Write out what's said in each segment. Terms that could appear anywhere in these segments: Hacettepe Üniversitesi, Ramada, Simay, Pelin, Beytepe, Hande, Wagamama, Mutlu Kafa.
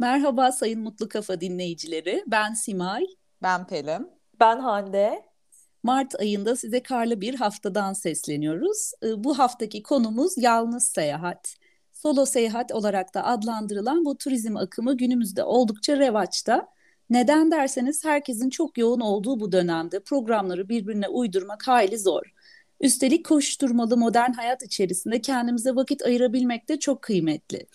Merhaba sayın Mutlu Kafa dinleyicileri. Ben Simay. Ben Pelin. Ben Hande. Mart ayında size karlı bir haftadan sesleniyoruz. Bu haftaki konumuz yalnız seyahat. Solo seyahat olarak da adlandırılan bu turizm akımı günümüzde oldukça revaçta. Neden derseniz herkesin çok yoğun olduğu bu dönemde programları birbirine uydurmak hayli zor. Üstelik koşturmalı modern hayat içerisinde kendimize vakit ayırabilmek de çok kıymetli.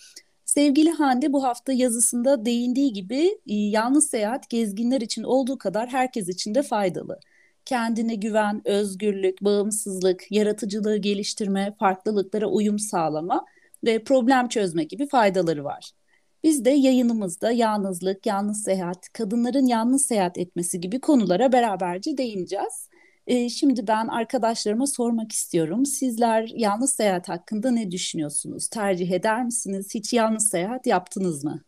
Sevgili Hande bu hafta yazısında değindiği gibi yalnız seyahat gezginler için olduğu kadar herkes için de faydalı. Kendine güven, özgürlük, bağımsızlık, yaratıcılığı geliştirme, farklılıklara uyum sağlama ve problem çözme gibi faydaları var. Biz de yayınımızda yalnızlık, yalnız seyahat, kadınların yalnız seyahat etmesi gibi konulara beraberce değineceğiz. Şimdi ben arkadaşlarıma sormak istiyorum. Sizler yalnız seyahat hakkında ne düşünüyorsunuz? Tercih eder misiniz? Hiç yalnız seyahat yaptınız mı?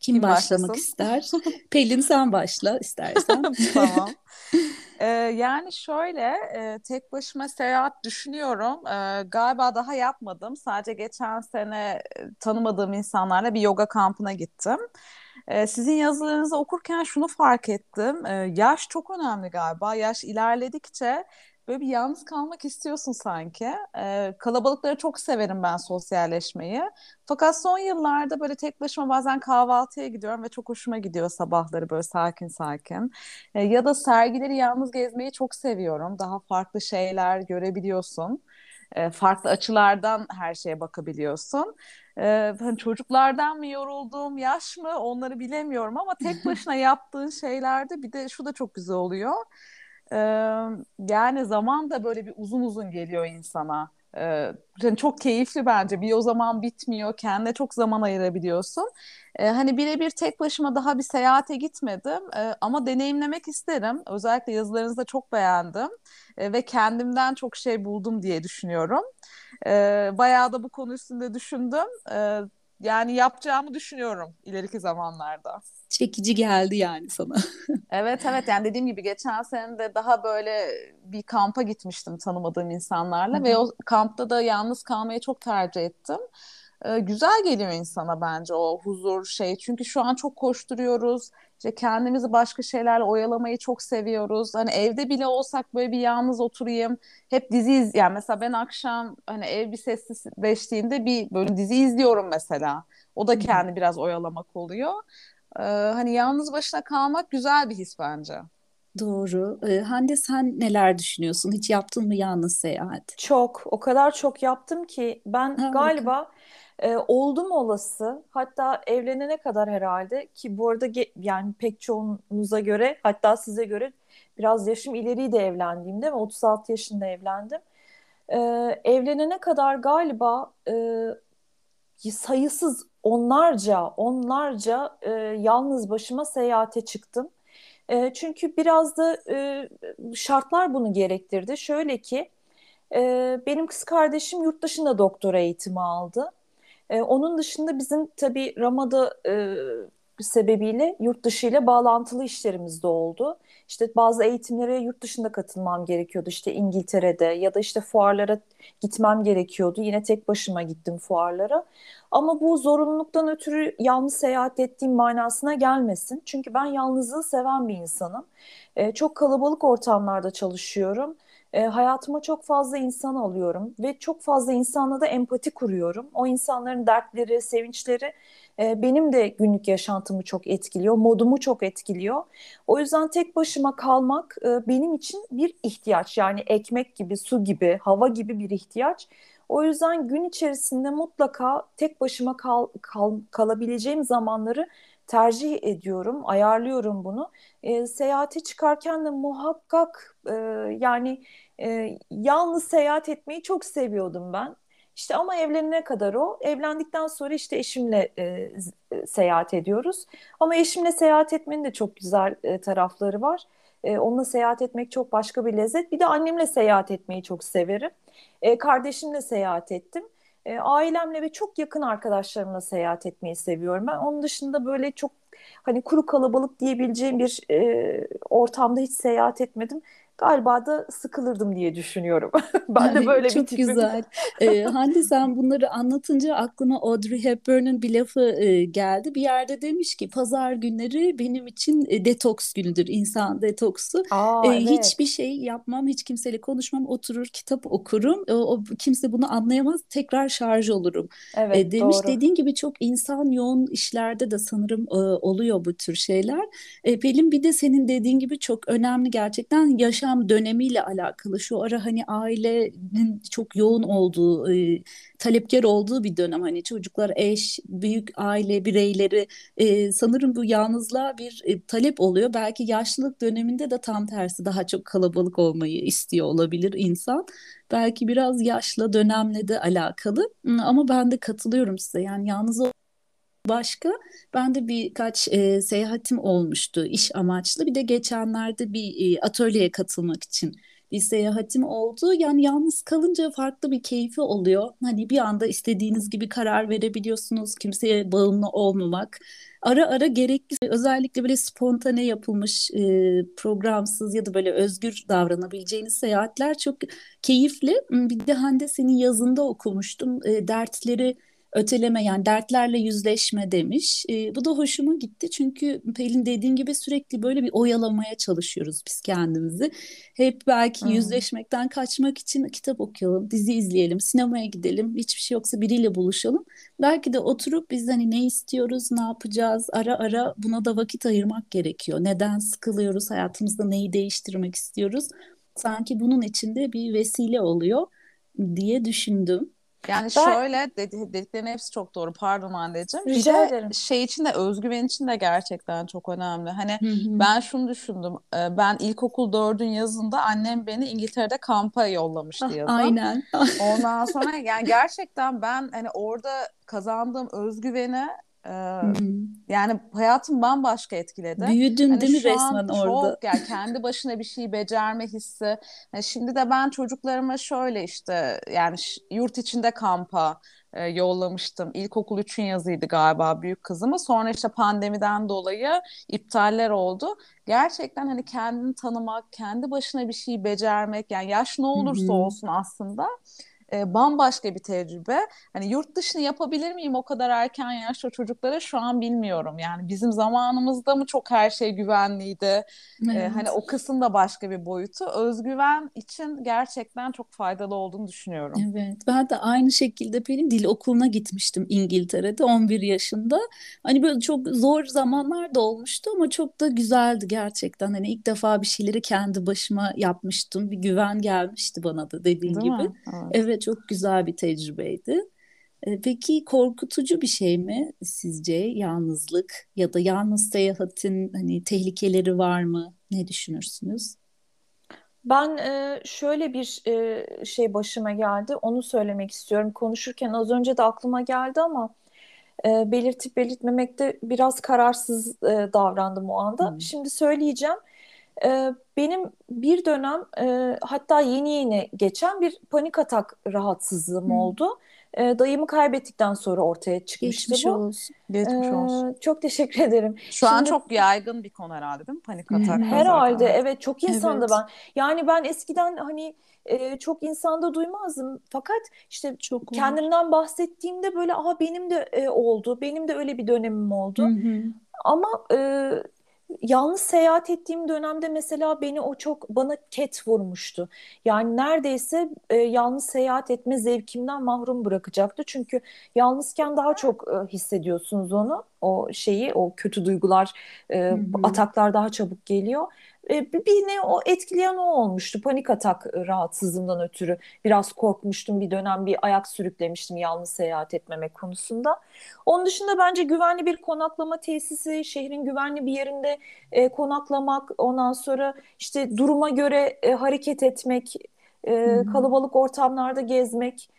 Kim başlamak ister? Pelin sen başla istersen. Tamam. Yani şöyle tek başıma seyahat düşünüyorum. Galiba daha yapmadım. Sadece geçen sene tanımadığım insanlarla bir yoga kampına gittim. Sizin yazılarınızı okurken şunu fark ettim. Yaş çok önemli galiba. Yaş ilerledikçe böyle bir yalnız kalmak istiyorsun sanki. Kalabalıkları çok severim ben, sosyalleşmeyi. Fakat son yıllarda böyle tek başıma bazen kahvaltıya gidiyorum ve çok hoşuma gidiyor sabahları böyle sakin sakin. Ya da sergileri yalnız gezmeyi çok seviyorum. Daha farklı şeyler görebiliyorsun. Farklı açılardan her şeye bakabiliyorsun. Çocuklardan mı yoruldum, yaş mı, onları bilemiyorum ama tek başına yaptığın şeylerde bir de şu da çok güzel oluyor. Yani zaman da böyle bir uzun uzun geliyor insana. Çok keyifli bence. Bir o zaman bitmiyor. Kendine çok zaman ayırabiliyorsun. Hani birebir tek başıma daha bir seyahate gitmedim. Ama deneyimlemek isterim. Özellikle yazılarınızı da çok beğendim. Ve kendimden çok şey buldum diye düşünüyorum. Bayağı da bu konu üstünde düşündüm. Yani yapacağımı düşünüyorum ileriki zamanlarda. Çekici geldi yani sana. Evet yani dediğim gibi geçen sene de daha böyle bir kampa gitmiştim tanımadığım insanlarla. Hı-hı. Ve o kampta da yalnız kalmayı çok tercih ettim. Güzel geliyor insana bence o huzur şey. Çünkü şu an çok koşturuyoruz. İşte kendimizi başka şeylerle oyalamayı çok seviyoruz. Hani evde bile olsak böyle bir yalnız oturayım. Hep dizi izliyorum. Yani mesela ben akşam hani ev bir sessizleştiğinde bir böyle dizi izliyorum mesela. O da kendi biraz oyalamak oluyor. Hani yalnız başına kalmak güzel bir his bence. Doğru. Hande sen neler düşünüyorsun? Hiç yaptın mı yalnız seyahat? Çok. O kadar çok yaptım ki ben galiba... oldum olası, hatta evlenene kadar herhalde ki bu arada yani pek çoğunuza göre, hatta size göre biraz yaşım ileriydi evlendiğimde ve 36 yaşında evlendim. Evlenene kadar galiba sayısız onlarca yalnız başıma seyahate çıktım. Çünkü biraz da şartlar bunu gerektirdi. Şöyle ki benim kız kardeşim yurt dışında doktora eğitimi aldı. Onun dışında bizim tabii Ramada sebebiyle yurt dışı ile bağlantılı işlerimiz de oldu. İşte bazı eğitimlere yurt dışında katılmam gerekiyordu. İşte İngiltere'de ya da işte fuarlara gitmem gerekiyordu. Yine tek başıma gittim fuarlara. Ama bu zorunluluktan ötürü yalnız seyahat ettiğim manasına gelmesin. Çünkü ben yalnızlığı seven bir insanım. Çok kalabalık ortamlarda çalışıyorum. Hayatıma çok fazla insan alıyorum ve çok fazla insanla da empati kuruyorum. O insanların dertleri, sevinçleri benim de günlük yaşantımı çok etkiliyor, modumu çok etkiliyor. O yüzden tek başıma kalmak benim için bir ihtiyaç. Yani ekmek gibi, su gibi, hava gibi bir ihtiyaç. O yüzden gün içerisinde mutlaka tek başıma kalabileceğim zamanları tercih ediyorum, ayarlıyorum bunu. Seyahate çıkarken de muhakkak yalnız seyahat etmeyi çok seviyordum ben. İşte ama evlenene kadar o. Evlendikten sonra işte eşimle seyahat ediyoruz. Ama eşimle seyahat etmenin de çok güzel tarafları var. Onunla seyahat etmek çok başka bir lezzet. Bir de annemle seyahat etmeyi çok severim. Kardeşimle seyahat ettim. Ailemle ve çok yakın arkadaşlarımla seyahat etmeyi seviyorum. Ben onun dışında böyle çok hani kuru kalabalık diyebileceğim bir ortamda hiç seyahat etmedim. galiba da sıkılırdım diye düşünüyorum. Ben de böyle bir tipim. Çok güzel. Hande, sen bunları anlatınca aklıma Audrey Hepburn'un bir lafı geldi. Bir yerde demiş ki pazar günleri benim için detoks günüdür, insan detoksu. Evet. Hiçbir şey yapmam, hiç kimseyle konuşmam, oturur kitap okurum. O kimse bunu anlayamaz, tekrar şarj olurum. Evet, demiş. Doğru. Dediğin gibi çok insan yoğun işlerde de sanırım oluyor bu tür şeyler. Pelin, bir de senin dediğin gibi çok önemli gerçekten yaşam dönemiyle alakalı. Şu ara hani ailenin çok yoğun olduğu, talepkar olduğu bir dönem. Hani çocuklar, eş, büyük aile bireyleri sanırım bu yalnızlığa bir talep oluyor. Belki yaşlılık döneminde de tam tersi, daha çok kalabalık olmayı istiyor olabilir insan. Belki biraz yaşla, dönemle de alakalı. Ama ben de katılıyorum size. Yani yalnız başka, ben de birkaç seyahatim olmuştu iş amaçlı. Bir de geçenlerde bir atölyeye katılmak için bir seyahatim oldu. Yani yalnız kalınca farklı bir keyfi oluyor. Hani bir anda istediğiniz gibi karar verebiliyorsunuz. Kimseye bağımlı olmamak. Ara ara gerekli, özellikle böyle spontane yapılmış, programsız ya da böyle özgür davranabileceğiniz seyahatler çok keyifli. Bir de Hande, senin yazında okumuştum. Dertleri öteleme, yani dertlerle yüzleşme demiş. Bu da hoşuma gitti çünkü Pelin dediğin gibi sürekli böyle bir oyalamaya çalışıyoruz biz kendimizi. Hep belki yüzleşmekten kaçmak için kitap okuyalım, dizi izleyelim, sinemaya gidelim, hiçbir şey yoksa biriyle buluşalım. Belki de oturup biz hani ne istiyoruz, ne yapacağız, ara ara buna da vakit ayırmak gerekiyor. Neden sıkılıyoruz, hayatımızda neyi değiştirmek istiyoruz? Sanki bunun içinde bir vesile oluyor diye düşündüm. Yani şöyle, dediklerin hepsi çok doğru. Pardon anneciğim. Rica ederim. Şey için de, özgüven için de gerçekten çok önemli. Hani ben şunu düşündüm. Ben ilkokul 4'ün yazında annem beni İngiltere'de kampa yollamıştı yazın. Aynen. Ondan sonra yani gerçekten ben hani orada kazandığım özgüveni yani hayatım bambaşka etkiledi. Büyüdün hani değil mi resmen orada? Çok, yani kendi başına bir şey becerme hissi. Yani şimdi de ben çocuklarıma şöyle işte yani yurt içinde kampa yollamıştım. İlkokul 3'ün yazıydı galiba büyük kızımı. Sonra işte pandemiden dolayı iptaller oldu. Gerçekten hani kendini tanımak, kendi başına bir şey becermek, yani yaş ne olursa olsun aslında bambaşka bir tecrübe. Hani yurt dışını yapabilir miyim o kadar erken yaşta çocuklara, şu an bilmiyorum. Yani bizim zamanımızda mı çok her şey güvenliydi? Evet. Hani o kısım da başka bir boyutu. Özgüven için gerçekten çok faydalı olduğunu düşünüyorum. Evet. Ben de aynı şekilde Pelin, dil okuluna gitmiştim İngiltere'de 11 yaşında. Hani böyle çok zor zamanlar da olmuştu ama çok da güzeldi gerçekten. Hani ilk defa bir şeyleri kendi başıma yapmıştım. Bir güven gelmişti bana da, dediğin değil gibi. Evet. Çok güzel bir tecrübeydi. Peki korkutucu bir şey mi sizce yalnızlık ya da yalnız seyahatin hani tehlikeleri var mı? Ne düşünürsünüz? Ben şöyle bir şey başıma geldi. Onu söylemek istiyorum. Konuşurken az önce de aklıma geldi ama belirtip belirtmemekte biraz kararsız davrandım o anda. Şimdi söyleyeceğim. Benim bir dönem hatta yeni geçen bir panik atak rahatsızlığım oldu. Dayımı kaybettikten sonra ortaya çıkmıştı. Geçmiş olsun. Çok teşekkür ederim. Şimdi an çok yaygın bir konu herhalde değil mi? Panik atak. Herhalde zaten. Evet, çok insanda evet. Ben eskiden hani çok insanda duymazdım. Fakat işte çok kendimden bahsettiğimde böyle benim de oldu. Benim de öyle bir dönemim oldu. Ama yalnız seyahat ettiğim dönemde mesela bana ket vurmuştu. Yani neredeyse yalnız seyahat etme zevkimden mahrum bırakacaktı. Çünkü yalnızken daha çok hissediyorsunuz onu. O kötü duygular, ataklar daha çabuk geliyor. Beni etkileyen o olmuştu. Panik atak rahatsızlığımdan ötürü biraz korkmuştum bir dönem, bir ayak sürüklemiştim yalnız seyahat etmemek konusunda. Onun dışında bence güvenli bir konaklama tesisi, şehrin güvenli bir yerinde konaklamak, ondan sonra işte duruma göre hareket etmek, kalabalık ortamlarda gezmek,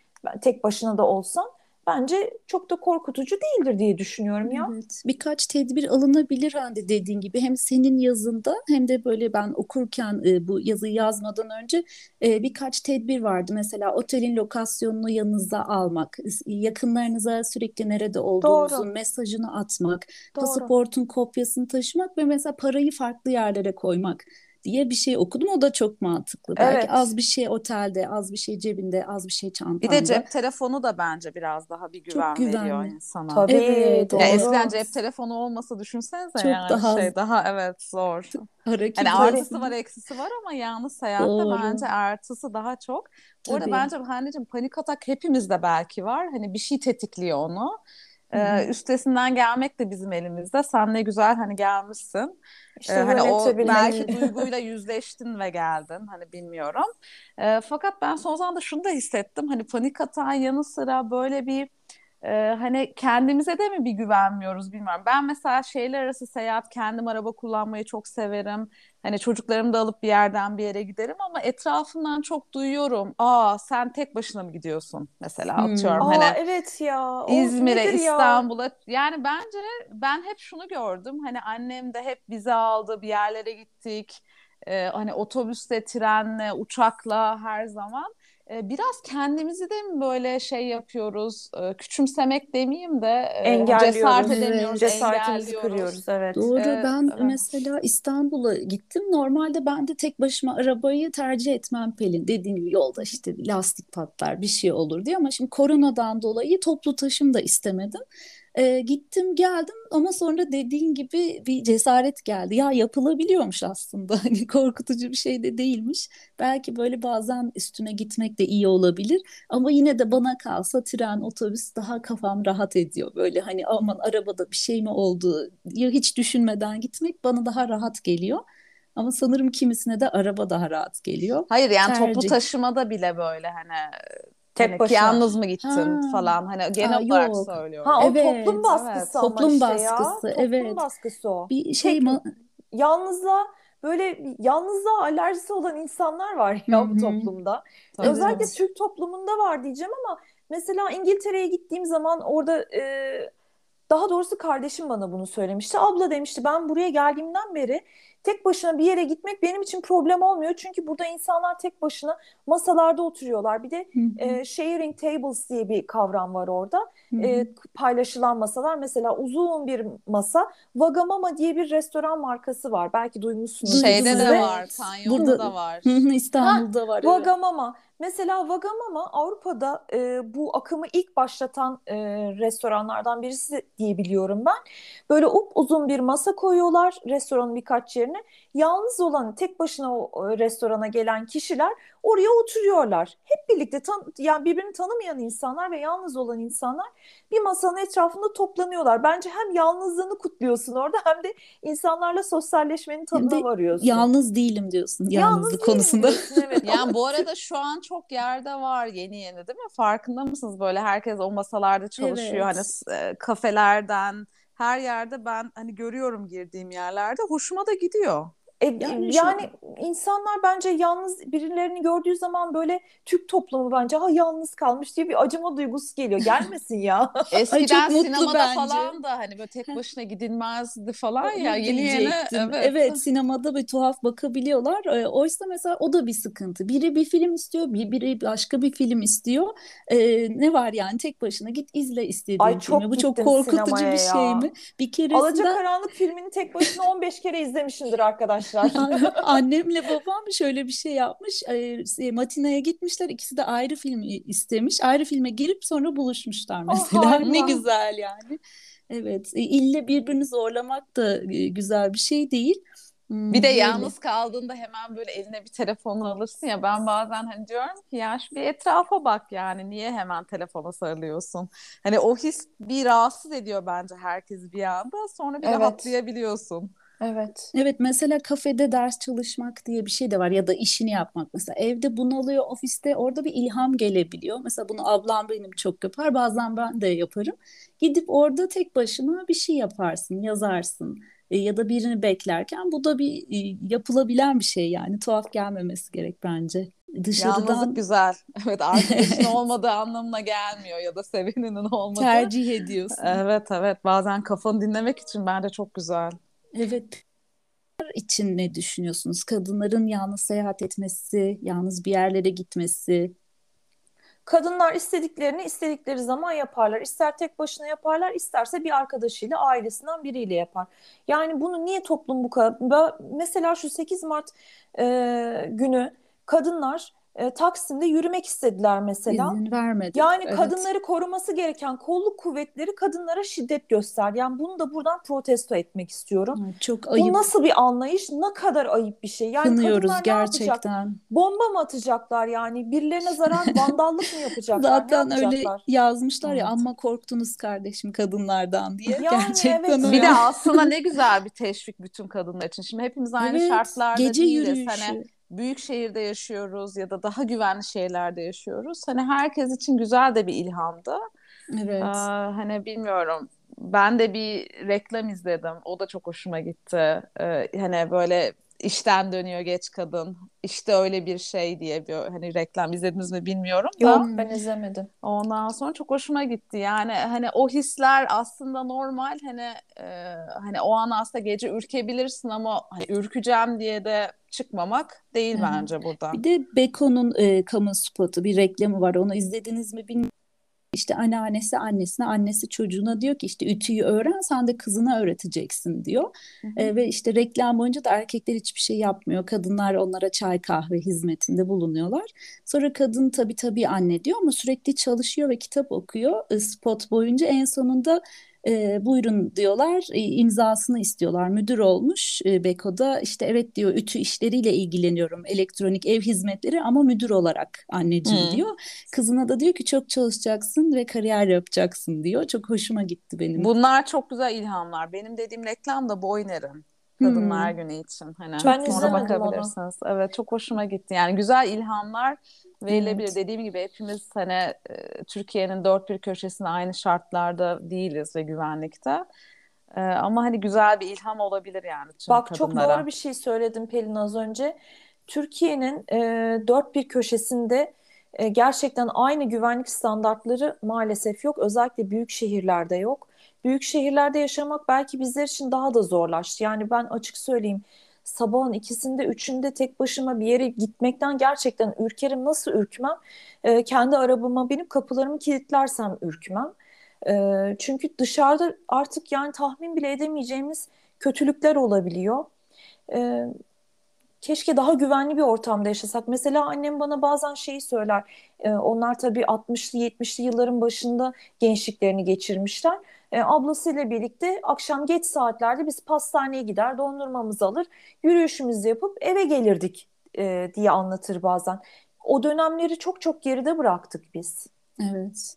tek başına da olsam bence çok da korkutucu değildir diye düşünüyorum ya. Evet, birkaç tedbir alınabilir Hande, dediğin gibi. Hem senin yazında hem de böyle ben okurken bu yazıyı yazmadan önce birkaç tedbir vardı. Mesela otelin lokasyonunu yanınıza almak, yakınlarınıza sürekli nerede olduğunuzun mesajını atmak, pasaportun kopyasını taşımak ve mesela parayı farklı yerlere koymak diye bir şey okudum. O da çok mantıklı. Evet. Belki az bir şey otelde, az bir şey cebinde, az bir şey çantanda. Bir de cep telefonu da bence biraz daha bir güven veriyor insana. Tabii. Evet, doğru. Ya eskiden cep telefonu olmasa düşünsenize çok yani daha şey daha evet zor. Yani artısı var eksisi var ama yalnız seyahatte bence artısı daha çok. Orada bence Hande'cim panik atak hepimizde belki var. Hani bir şey tetikliyor onu. Üstesinden gelmek de bizim elimizde. Sen ne güzel hani gelmişsin. İşte hani o belki duyguyla yüzleştin ve geldin. Hani bilmiyorum. Fakat ben son zamanda şunu da hissettim. Hani panik atağın yanı sıra böyle bir hani kendimize de mi bir güvenmiyoruz bilmiyorum. Ben mesela şehirler arası seyahat kendim araba kullanmayı çok severim. Hani çocuklarımı da alıp bir yerden bir yere giderim ama etrafımdan çok duyuyorum. Aa sen tek başına mı gidiyorsun mesela atıyorum hani. Aa evet ya. İzmir'e, İstanbul'a. Ya? Yani bence ben hep şunu gördüm. Hani annem de hep bizi aldı, bir yerlere gittik. Hani otobüsle, trenle, uçakla her zaman. Biraz kendimizi de mi böyle şey yapıyoruz, küçümsemek demeyeyim de cesaret edemiyoruz, cesaretimizi kırıyoruz. Evet. Doğru, ben mesela İstanbul'a gittim. Normalde ben de tek başıma arabayı tercih etmem Pelin. Dediğim gibi yolda işte lastik patlar, bir şey olur diye ama şimdi koronadan dolayı toplu taşım da istemedim. Gittim geldim ama sonra dediğin gibi bir cesaret geldi. Ya yapılabiliyormuş aslında. Hani korkutucu bir şey de değilmiş. Belki böyle bazen üstüne gitmek de iyi olabilir. Ama yine de bana kalsa tren, otobüs daha kafam rahat ediyor. Böyle hani aman arabada bir şey mi oldu ya hiç düşünmeden gitmek bana daha rahat geliyor. Ama sanırım kimisine de araba daha rahat geliyor. Hayır yani toplu taşımada bile böyle hani... Tek başına. Yalnız mı gittin falan hani genel olarak söylüyorum. Ha, o toplum baskısı ama toplum işte baskısı, ya. Toplum baskısı o. Bir şey yalnızlığa alerjisi olan insanlar var ya bu toplumda. Tabii özellikle Türk toplumunda var diyeceğim ama mesela İngiltere'ye gittiğim zaman orada daha doğrusu kardeşim bana bunu söylemişti. Abla demişti ben buraya geldiğimden beri tek başına bir yere gitmek benim için problem olmuyor. Çünkü burada insanlar tek başına masalarda oturuyorlar. Bir de sharing tables diye bir kavram var orada. Paylaşılan masalar mesela uzun bir masa. Wagamama diye bir restoran markası var. Belki duymuşsunuz. Şeyde de var. Tanyon'da da var. İstanbul'da var. Wagamama. Evet. Mesela Wagamama Avrupa'da bu akımı ilk başlatan restoranlardan birisi diye biliyorum ben. Böyle uzun bir masa koyuyorlar restoranın birkaç yerine. Yalnız olan tek başına o restorana gelen kişiler oraya oturuyorlar. Hep birlikte yani birbirini tanımayan insanlar ve yalnız olan insanlar bir masanın etrafında toplanıyorlar. Bence hem yalnızlığını kutluyorsun orada hem de insanlarla sosyalleşmenin tadına varıyorsun. Yalnız değilim diyorsun yalnızlık konusunda. Evet. Yani bu arada şu an çok yerde var yeni değil mi? Farkında mısınız böyle herkes o masalarda çalışıyor hani kafelerden her yerde ben hani görüyorum girdiğim yerlerde hoşuma da gidiyor. Yani insanlar bence yalnız birilerini gördüğü zaman böyle Türk toplumu bence yalnız kalmış diye bir acıma duygusu geliyor. Gelmesin ya. Eskiden sinemada falan da hani böyle tek başına gidilmezdi falan ya. Yeni evet sinemada bir tuhaf bakabiliyorlar. Oysa mesela o da bir sıkıntı. Biri bir film istiyor, biri başka bir film istiyor. Ne var yani tek başına git izle istediğin filmi. Bu çok korkutucu bir şey mi? Bir keresinde Alacakaranlık filmini tek başına 15 kere izlemişimdir arkadaşlar. Annemle babam şöyle bir şey yapmış. Matinaya gitmişler. İkisi de ayrı filmi istemiş. Ayrı filme girip sonra buluşmuşlar mesela. Ne güzel yani. Evet. İlle birbirini zorlamak da güzel bir şey değil. Bir de yalnız kaldığında hemen böyle eline bir telefonu alırsın ya ben bazen hani diyorum ki ya şu bir etrafa bak yani niye hemen telefona sarılıyorsun? Hani o his bir rahatsız ediyor bence herkesi bir anda. Sonra bir rahatlayabiliyorsun. Evet mesela kafede ders çalışmak diye bir şey de var ya da işini yapmak mesela evde bunalıyor ofiste orada bir ilham gelebiliyor. Mesela bunu ablam benim çok yapar bazen ben de yaparım. Gidip orada tek başına bir şey yaparsın yazarsın ya da birini beklerken bu da bir yapılabilen bir şey yani tuhaf gelmemesi gerek bence. Yalnızlık güzel. Evet arkadaşın olmadığı anlamına gelmiyor ya da seveninin olmadığı. Tercih ediyorsun. Evet bazen kafanı dinlemek için bence çok güzel. Evet. İçin ne düşünüyorsunuz? Kadınların yalnız seyahat etmesi, yalnız bir yerlere gitmesi. Kadınlar istediklerini istedikleri zaman yaparlar. İster tek başına yaparlar, isterse bir arkadaşıyla, ailesinden biriyle yapar. Yani bunu niye toplum bu kadar... Mesela şu 8 Mart günü kadınlar Taksim'de yürümek istediler mesela. İzin vermedi. Yani evet, kadınları koruması gereken kolluk kuvvetleri kadınlara şiddet gösterdi. Yani bunu da buradan protesto etmek istiyorum. Çok ayıp. Bu nasıl bir anlayış? Ne kadar ayıp bir şey. Yani kınıyoruz gerçekten. Bomba mı atacaklar yani? Birilerine zarar, vandallık mı yapacaklar? Zaten öyle yazmışlar evet, ya amma korktunuz kardeşim kadınlardan diye. Yani gerçekten evet. Bir de aslında ne güzel bir teşvik bütün kadınlar için. Şimdi hepimiz aynı evet, şartlarda gece değiliz. Gece yürüyüşü. Hani büyük şehirde yaşıyoruz ya da daha güvenli şehirlerde yaşıyoruz. Hani herkes için güzel de bir ilhamdı. Evet. Hani bilmiyorum. Ben de bir reklam izledim. O da çok hoşuma gitti. Hani böyle işten dönüyor geç kadın. İşte öyle bir şey diye bir hani reklam izlediniz mi bilmiyorum da. Yok, ben izlemedim. Ondan sonra çok hoşuma gitti. Yani hani o hisler aslında normal. Hani hani o an aslında gece ürkebilirsin ama hani ürkeceğim diye de çıkmamak değil bence burada. Bir de Beko'nun kamu spotu, bir reklamı var. Onu izlediniz mi bilmiyorum. İşte anneannesi annesine, annesi çocuğuna diyor ki işte ütüyü öğren sen de kızına öğreteceksin diyor. Ve işte reklam boyunca da erkekler hiçbir şey yapmıyor. Kadınlar onlara çay kahve hizmetinde bulunuyorlar. Sonra kadın tabii anne diyor ama sürekli çalışıyor ve kitap okuyor. Spot boyunca en sonunda buyurun diyorlar, imzasını istiyorlar. Müdür olmuş Beko'da, işte evet diyor ütü işleriyle ilgileniyorum, elektronik ev hizmetleri ama müdür olarak anneciğim diyor. Kızına da diyor ki çok çalışacaksın ve kariyer yapacaksın diyor. Çok hoşuma gitti benim. Bunlar çok güzel ilhamlar. Benim dediğim reklam da Boyner'in Kadınlar Günü için. Hani ben sonra bakabilirsiniz. Ona. Evet, çok hoşuma gitti. Yani güzel ilhamlar verilebilir. Evet. Dediğim gibi hepimiz hani Türkiye'nin dört bir köşesinde aynı şartlarda değiliz ve güvenlikte. Ama hani güzel bir ilham olabilir yani. Bak kadınlara. Çok doğru bir şey söyledin Pelin az önce. Türkiye'nin dört bir köşesinde gerçekten aynı güvenlik standartları maalesef yok. Özellikle büyük şehirlerde yok. Büyük şehirlerde yaşamak belki bizler için daha da zorlaştı. Yani ben açık söyleyeyim, sabahın 2'sinde 3'ünde tek başıma bir yere gitmekten gerçekten ürkerim. Nasıl ürkmem? Kendi arabama binip kapılarımı kilitlersem ürkmem. Çünkü dışarıda artık yani tahmin bile edemeyeceğimiz kötülükler olabiliyor. Keşke daha güvenli bir ortamda yaşasak. Mesela annem bana bazen şeyi söyler. Onlar tabii 60'lı 70'li yılların başında gençliklerini geçirmişler. Ablasıyla birlikte akşam geç saatlerde biz pastaneye gider, dondurmamızı alır, yürüyüşümüzü yapıp eve gelirdik diye anlatır bazen. O dönemleri çok çok geride bıraktık biz. Evet.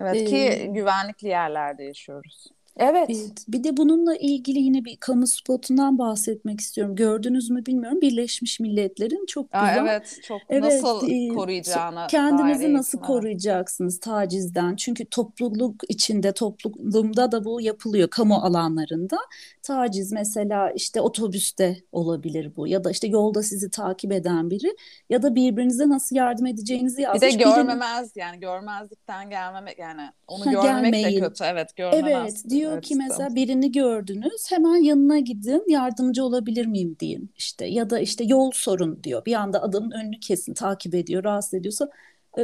Evet ki güvenlikli yerlerde yaşıyoruz. Evet. Bir de bununla ilgili yine bir kamu spotundan bahsetmek istiyorum. Gördünüz mü bilmiyorum. Birleşmiş Milletler'in çok güzel. Evet, çok. Evet, nasıl koruyacağına. Kendinizi nasıl koruyacaksınız tacizden? Çünkü topluluk içinde, toplumda da bu yapılıyor, kamu alanlarında. Taciz mesela işte otobüste olabilir bu, ya da işte yolda sizi takip eden biri, ya da birbirinize nasıl yardım edeceğinizi yazmış. Bir de görmemez yani, görmezlikten gelmemek yani, onu görmemek gelmeyin de kötü. Evet, görmemez. Evet, diyor ki mesela birini gördünüz, hemen yanına gidin, yardımcı olabilir miyim deyin işte, ya da işte yol sorun diyor, bir anda adamın önünü kesin, takip ediyor, rahatsız ediyorsa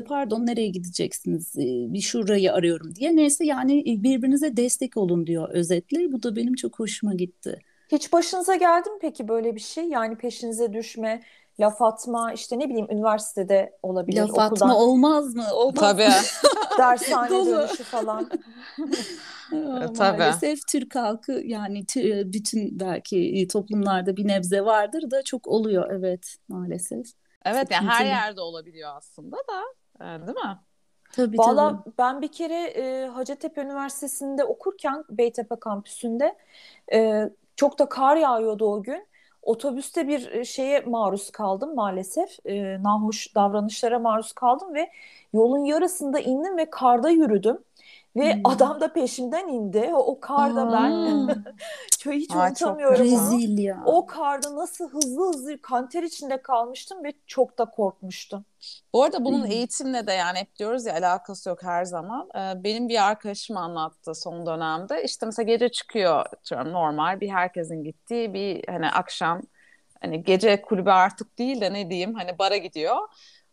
pardon nereye gideceksiniz, bir şurayı arıyorum diye. Neyse, yani birbirinize destek olun diyor özetle. Bu da benim çok hoşuma gitti. Hiç başınıza geldi mi peki böyle bir şey? Yani peşinize düşme, laf atma, işte ne bileyim üniversitede olabilir. Laf atma okuldan. Olmaz mı? Olmaz. Tabii. Dershane dönüşü falan. Tabii. Maalesef Türk halkı yani bütün belki toplumlarda bir nebze vardır da çok oluyor. Evet, maalesef. Evet, yani her yerde olabiliyor aslında da, değil mi? Tabii. Valla ben bir kere Hacettepe Üniversitesi'nde okurken Beytepe kampüsünde çok da kar yağıyordu o gün. Otobüste bir şeye maruz kaldım maalesef. Nahoş davranışlara maruz kaldım ve yolun yarısında indim ve karda yürüdüm. Ve adam da peşimden indi. O karda ben hiç unutamıyorum. Rezil ya. O karda nasıl hızlı kanter içinde kalmıştım ve çok da korkmuştum. Bu arada bunun eğitimle de yani hep diyoruz ya, alakası yok her zaman. Benim bir arkadaşım anlattı son dönemde. İşte mesela gece çıkıyor normal bir herkesin gittiği bir hani akşam, hani gece kulübü artık değil de ne diyeyim, hani bara gidiyor.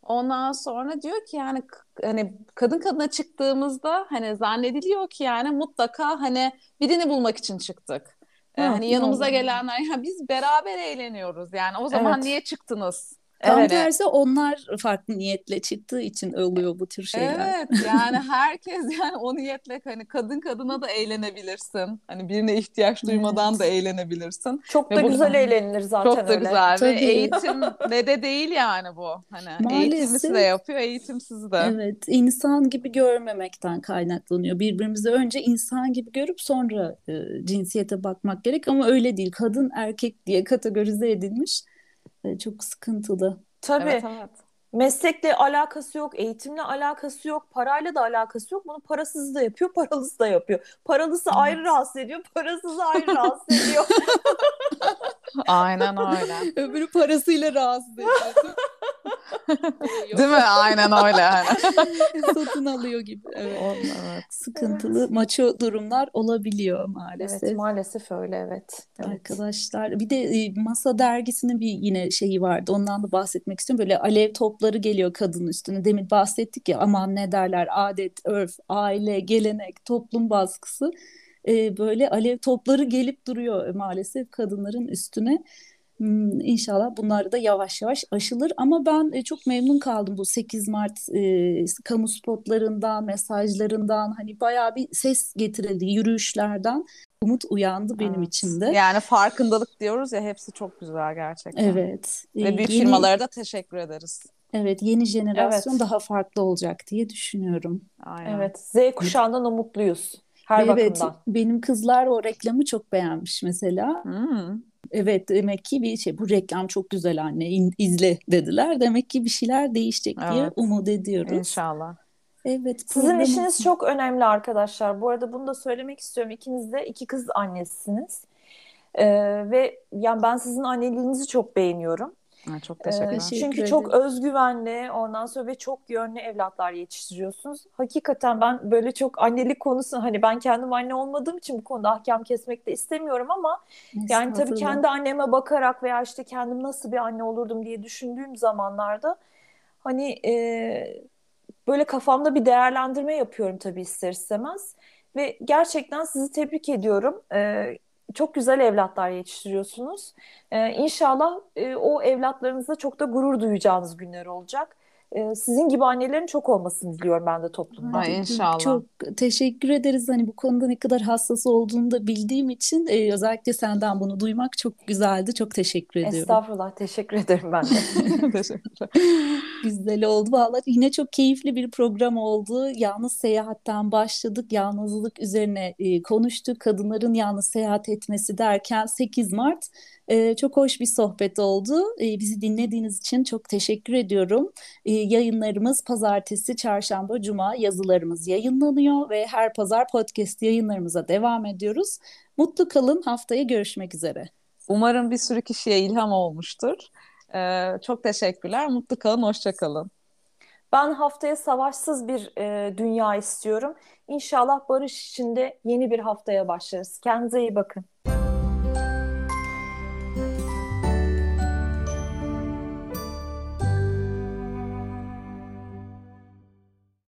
Ondan sonra diyor ki yani hani kadın kadına çıktığımızda hani zannediliyor ki yani mutlaka hani birini bulmak için çıktık. Hani yanımıza gelenler ya biz beraber eğleniyoruz yani o zaman niye çıktınız? Tam tersi onlar farklı niyetle çıktığı için oluyor bu tür şeyler. Evet yani herkes yani o niyetle hani kadın kadına da eğlenebilirsin. Hani birine ihtiyaç duymadan da eğlenebilirsin. Çok da güzel eğlenilir zaten öyle. Çok da güzel. Tabii. Eğitimle de değil yani bu. Hani maalesef, eğitimlisi de yapıyor, eğitimsiz de. Evet, insan gibi görmemekten kaynaklanıyor. Birbirimizi önce insan gibi görüp sonra cinsiyete bakmak gerek ama öyle değil. Kadın erkek diye kategorize edilmiş. Çok sıkıntılı. Tabii. Evet. Meslekle alakası yok, eğitimle alakası yok, parayla da alakası yok. Bunu parasız da yapıyor, paralısı da yapıyor. Paralısı ayrı rahatsız ediyor, parasızı ayrı rahatsız ediyor. Aynen öyle. Öbürü parasıyla rahatsız ediyor. Değil mi? Aynen öyle. Yani. Satın alıyor gibi. Evet. Evet. Sıkıntılı maço durumlar olabiliyor maalesef. Evet, maalesef öyle evet. Arkadaşlar bir de Masa dergisinin bir yine şeyi vardı. Ondan da bahsetmek istiyorum. Böyle alev topları geliyor kadının üstüne. Demin bahsettik ya aman ne derler adet, örf, aile, gelenek, toplum baskısı. Böyle alev topları gelip duruyor maalesef kadınların üstüne. İnşallah bunlar da yavaş yavaş aşılır ama ben çok memnun kaldım bu 8 Mart kamu spotlarından, mesajlarından hani bayağı bir ses getirildi yürüyüşlerden. Umut uyandı benim içimde. Yani farkındalık diyoruz ya hepsi çok güzel gerçekten. Evet. Ve büyük firmalara da teşekkür ederiz. Evet yeni jenerasyon daha farklı olacak diye düşünüyorum. Aynen. Evet Z kuşağından umutluyuz her bakımdan. Benim kızlar o reklamı çok beğenmiş mesela. Evet demek ki bir şey bu reklam çok güzel anne izle dediler demek ki bir şeyler değişecek diye umut ediyoruz. İnşallah. Evet. Sizin işiniz çok önemli arkadaşlar. Bu arada bunu da söylemek istiyorum. İkiniz de iki kız annesisiniz ve yani ben sizin anneliğinizi çok beğeniyorum. Çok teşekkür ederim. Çünkü çok özgüvenli ondan sonra ve çok yönlü evlatlar yetiştiriyorsunuz. Hakikaten ben böyle çok annelik konusunu hani ben kendim anne olmadığım için bu konuda ahkam kesmek de istemiyorum ama yani tabii kendi anneme bakarak veya işte kendim nasıl bir anne olurdum diye düşündüğüm zamanlarda hani böyle kafamda bir değerlendirme yapıyorum tabii ister istemez ve gerçekten sizi tebrik ediyorum. Çok güzel evlatlar yetiştiriyorsunuz. İnşallah o evlatlarınızla çok da gurur duyacağınız günler olacak. Sizin gibi annelerin çok olmasını diliyorum ben de toplumda. İnşallah. Çok teşekkür ederiz. Hani bu konuda ne kadar hassas olduğunu da bildiğim için özellikle senden bunu duymak çok güzeldi. Çok teşekkür ediyorum. Estağfurullah. Teşekkür ederim ben de. Teşekkürler. Güzel oldu. Vallahi yine çok keyifli bir program oldu. Yalnız seyahatten başladık. Yalnızlık üzerine konuştuk. Kadınların yalnız seyahat etmesi derken 8 Mart çok hoş bir sohbet oldu. Bizi dinlediğiniz için çok teşekkür ediyorum. Yayınlarımız pazartesi, çarşamba, cuma yazılarımız yayınlanıyor ve her pazar podcast yayınlarımıza devam ediyoruz. Mutlu kalın, haftaya görüşmek üzere. Umarım bir sürü kişiye ilham olmuştur. Çok teşekkürler, mutlu kalın, hoşça kalın. Ben haftaya savaşsız bir dünya istiyorum. İnşallah barış içinde yeni bir haftaya başlarız. Kendinize iyi bakın.